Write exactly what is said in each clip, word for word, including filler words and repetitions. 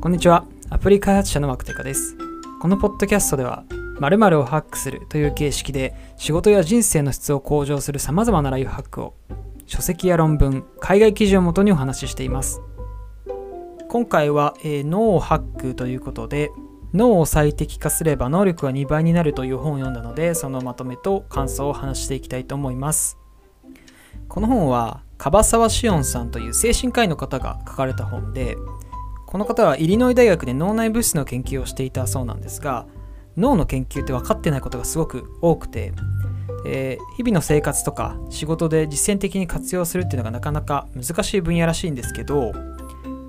こんにちは。アプリ開発者のワクテカです。このポッドキャストでは〇〇をハックするという形式で仕事や人生の質を向上する様々なライフハックを書籍や論文、海外記事をもとにお話ししています。今回は、えー、脳をハックということで、脳を最適化すれば能力はにばいになるという本を読んだので、そのまとめと感想を話していきたいと思います。この本は樺沢紫音さんという精神科医の方が書かれた本で、この方はイリノイ大学で脳内物質の研究をしていたそうなんですが、脳の研究って分かってないことがすごく多くて、えー、日々の生活とか仕事で実践的に活用するっていうのがなかなか難しい分野らしいんですけど、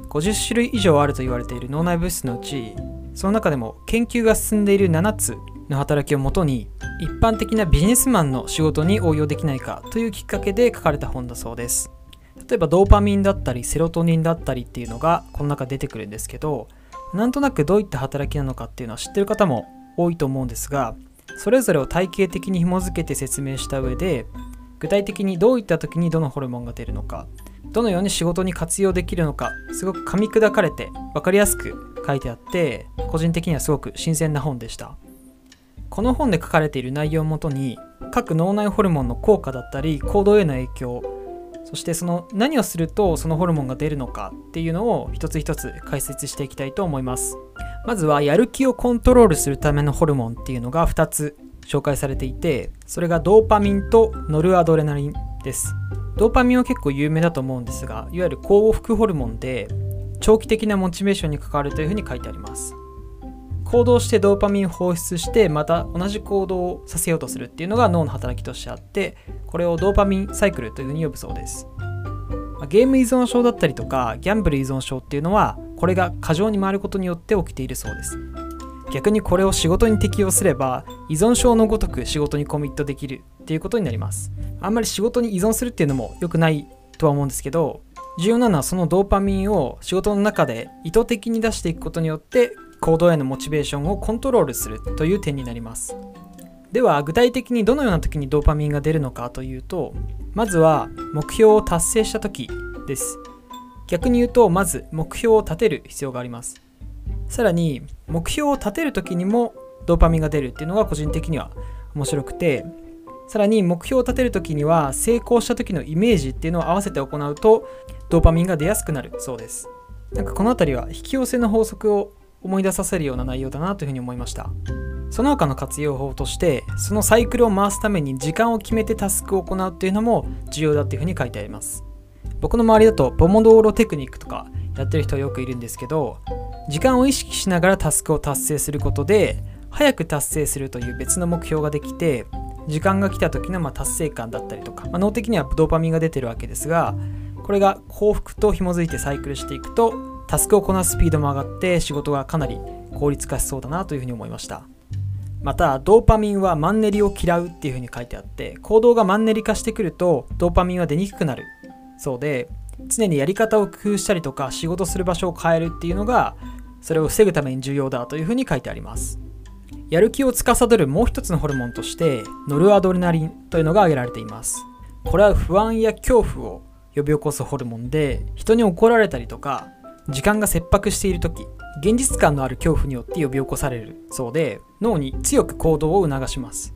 ごじゅっしゅるい以上あると言われている脳内物質のうち、その中でも研究が進んでいるななつの働きをもとに一般的なビジネスマンの仕事に応用できないかというきっかけで書かれた本だそうです。例えばドーパミンだったりセロトニンだったりっていうのがこの中出てくるんですけど、なんとなくどういった働きなのかっていうのは知ってる方も多いと思うんですが、それぞれを体系的に紐づけて説明した上で、具体的にどういった時にどのホルモンが出るのか、どのように仕事に活用できるのか、すごく噛み砕かれて分かりやすく書いてあって、個人的にはすごく新鮮な本でした。この本で書かれている内容をもとに、各脳内ホルモンの効果だったり行動への影響、そしてその何をするとそのホルモンが出るのかっていうのを一つ一つ解説していきたいと思います。まずはやる気をコントロールするためのホルモンっていうのがふたつ紹介されていて、それがドーパミンとノルアドレナリンです。ドーパミンは結構有名だと思うんですが、いわゆる幸福ホルモンで長期的なモチベーションに関わるというふうに書いてあります。行動してドーパミンを放出して、また同じ行動をさせようとするっていうのが脳の働きとしてあって、これをドーパミンサイクルというふうに呼ぶそうです。ゲーム依存症だったりとかギャンブル依存症っていうのは、これが過剰に回ることによって起きているそうです。逆にこれを仕事に適用すれば、依存症のごとく仕事にコミットできるっていうことになります。あんまり仕事に依存するっていうのも良くないとは思うんですけど、重要なのはそのドーパミンを仕事の中で意図的に出していくことによって行動へのモチベーションをコントロールするという点になります。では具体的にどのような時にドーパミンが出るのかというと、まずは目標を達成した時です。逆に言うと、まず目標を立てる必要があります。さらに目標を立てる時にもドーパミンが出るっていうのが個人的には面白くて、さらに目標を立てる時には成功した時のイメージっていうのを合わせて行うとドーパミンが出やすくなるそうです。なんかこのあたりは引き寄せの法則を思い出させるような内容だなというふうに思いました。その他の活用法として、そのサイクルを回すために時間を決めてタスクを行うというのも重要だというふうに書いてあります。僕の周りだとポモドーロテクニックとかやってる人はよくいるんですけど、時間を意識しながらタスクを達成することで早く達成するという別の目標ができて、時間が来た時のまあ達成感だったりとか、まあ、脳的にはドーパミンが出てるわけですが、これが幸福と紐づいてサイクルしていくと、タスクをこなすスピードも上がって仕事がかなり効率化しそうだなというふうに思いました。またドーパミンはマンネリを嫌うっていうふうに書いてあって、行動がマンネリ化してくるとドーパミンは出にくくなるそうで、常にやり方を工夫したりとか仕事する場所を変えるっていうのが、それを防ぐために重要だというふうに書いてあります。やる気を司るもう一つのホルモンとしてノルアドレナリンというのが挙げられています。これは不安や恐怖を呼び起こすホルモンで、人に怒られたりとか時間が切迫している時、現実感のある恐怖によって呼び起こされるそうで、脳に強く行動を促します。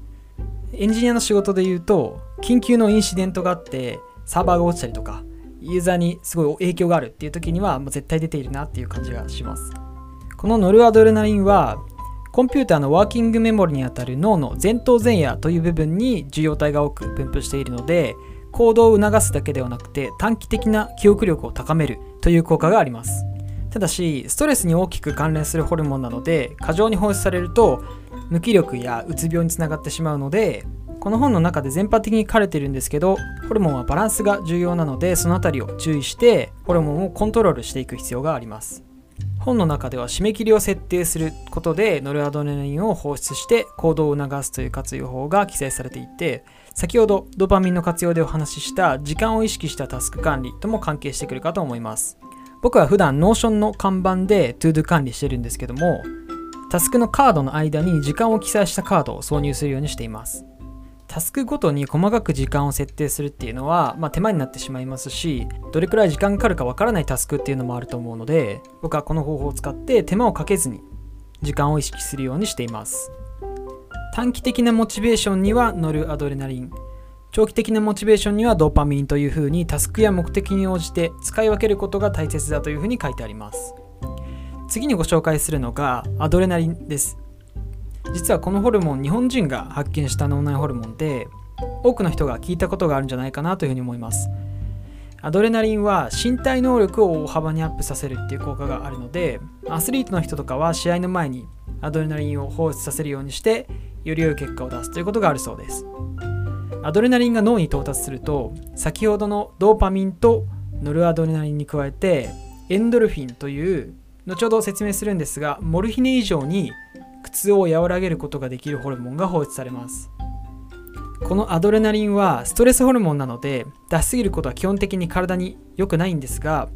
エンジニアの仕事でいうと、緊急のインシデントがあってサーバーが落ちたりとかユーザーにすごい影響があるっていう時にはもう絶対出ているなっていう感じがします。このノルアドレナリンはコンピューターのワーキングメモリにあたる脳の前頭前野という部分に受容体が多く分布しているので、行動を促すだけではなくて短期的な記憶力を高めるという効果があります。ただしストレスに大きく関連するホルモンなので、過剰に放出されると無気力やうつ病につながってしまうので、この本の中で全般的に書かれているんですけど、ホルモンはバランスが重要なので、そのあたりを注意してホルモンをコントロールしていく必要があります。本の中では締め切りを設定することでノルアドレナリンを放出して行動を促すという活用法が記載されていて、先ほどドーパミンの活用でお話しした時間を意識したタスク管理とも関係してくるかと思います。僕は普段 Notion の看板で To-Do 管理してるんですけども、タスクのカードの間に時間を記載したカードを挿入するようにしています。タスクごとに細かく時間を設定するっていうのは、まあ、手間になってしまいますし、どれくらい時間かかるかわからないタスクっていうのもあると思うので、僕はこの方法を使って手間をかけずに時間を意識するようにしています。短期的なモチベーションにはノルアドレナリン、長期的なモチベーションにはドーパミンというふうに、タスクや目的に応じて使い分けることが大切だというふうに書いてあります。次にご紹介するのがアドレナリンです。実はこのホルモン、日本人が発見した脳内ホルモンで、多くの人が聞いたことがあるんじゃないかなというふうに思います。アドレナリンは身体能力を大幅にアップさせるっていう効果があるので、アスリートの人とかは試合の前にアドレナリンを放出させるようにして、より良い結果を出すということがあるそうです。アドレナリンが脳に到達すると、先ほどのドーパミンとノルアドレナリンに加えてエンドルフィンという、後ほど説明するんですが、モルヒネ以上に苦痛を和らげることができるホルモンが放出されます。このアドレナリンはストレスホルモンなので、出しすぎることは基本的に体に良くないんですが、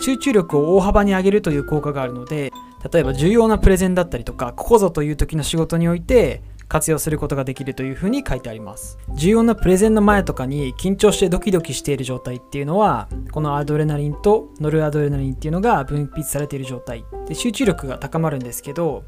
集中力を大幅に上げるという効果があるので、例えば重要なプレゼンだったりとか、ここぞという時の仕事において活用することができるというふうに書いてあります。重要なプレゼンの前とかに緊張してドキドキしている状態っていうのは、このアドレナリンとノルアドレナリンっていうのが分泌されている状態で、集中力が高まるんですけど、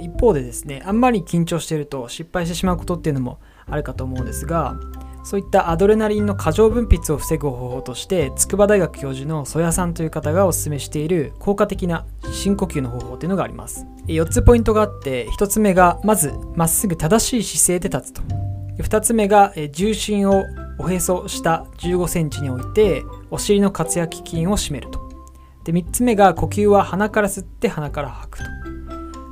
一方でですね、あんまり緊張していると失敗してしまうことっていうのもあるかと思うんですが、そういったアドレナリンの過剰分泌を防ぐ方法として、筑波大学教授の曽谷さんという方がおすすめしている効果的な深呼吸の方法というのがあります。よっつポイントがあって、ひとつめがまずまっすぐ正しい姿勢で立つと、ふたつめが重心をおへそ下じゅうごセンチに置いてお尻の括約筋を締めると、でみっつめが呼吸は鼻から吸って鼻から吐くと、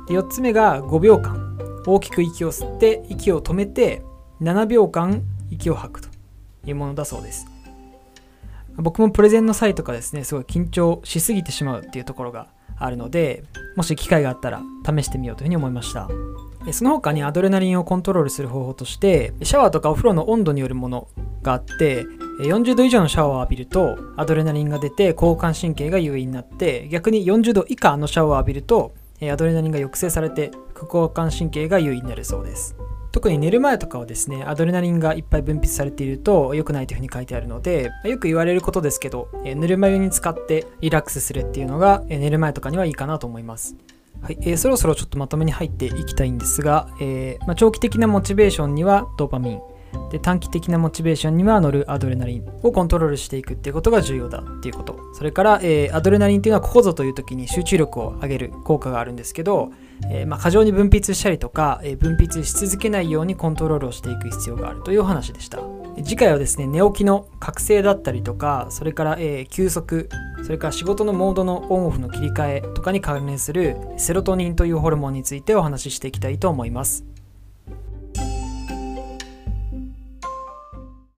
でよっつめがごびょうかん大きく息を吸って息を止めてななびょうかん息を吐くというものだそうです。僕もプレゼンの際とかですね、すごい緊張しすぎてしまうっていうところがあるので、もし機会があったら試してみようというふうに思いました。その他にアドレナリンをコントロールする方法として、シャワーとかお風呂の温度によるものがあって、よんじゅうど以上のシャワーを浴びるとアドレナリンが出て交感神経が優位になって、逆によんじゅうど以下のシャワーを浴びるとアドレナリンが抑制されて副交感神経が優位になるそうです。特に寝る前とかはですね、アドレナリンがいっぱい分泌されていると良くないというふうに書いてあるので、よく言われることですけど、ぬるま湯に使ってリラックスするっていうのが寝る前とかにはいいかなと思います。はい、えー、そろそろちょっとまとめに入っていきたいんですが、えーまあ、長期的なモチベーションにはドーパミンで、短期的なモチベーションにはノルアドレナリンをコントロールしていくっていうことが重要だっていうこと、それから、えー、アドレナリンっていうのはここぞという時に集中力を上げる効果があるんですけど、えーまあ、過剰に分泌したりとか、えー、分泌し続けないようにコントロールをしていく必要があるというお話でした。次回はですね、寝起きの覚醒だったりとか、それから、えー、休息、それから仕事のモードのオンオフの切り替えとかに関連するセロトニンというホルモンについてお話ししていきたいと思います。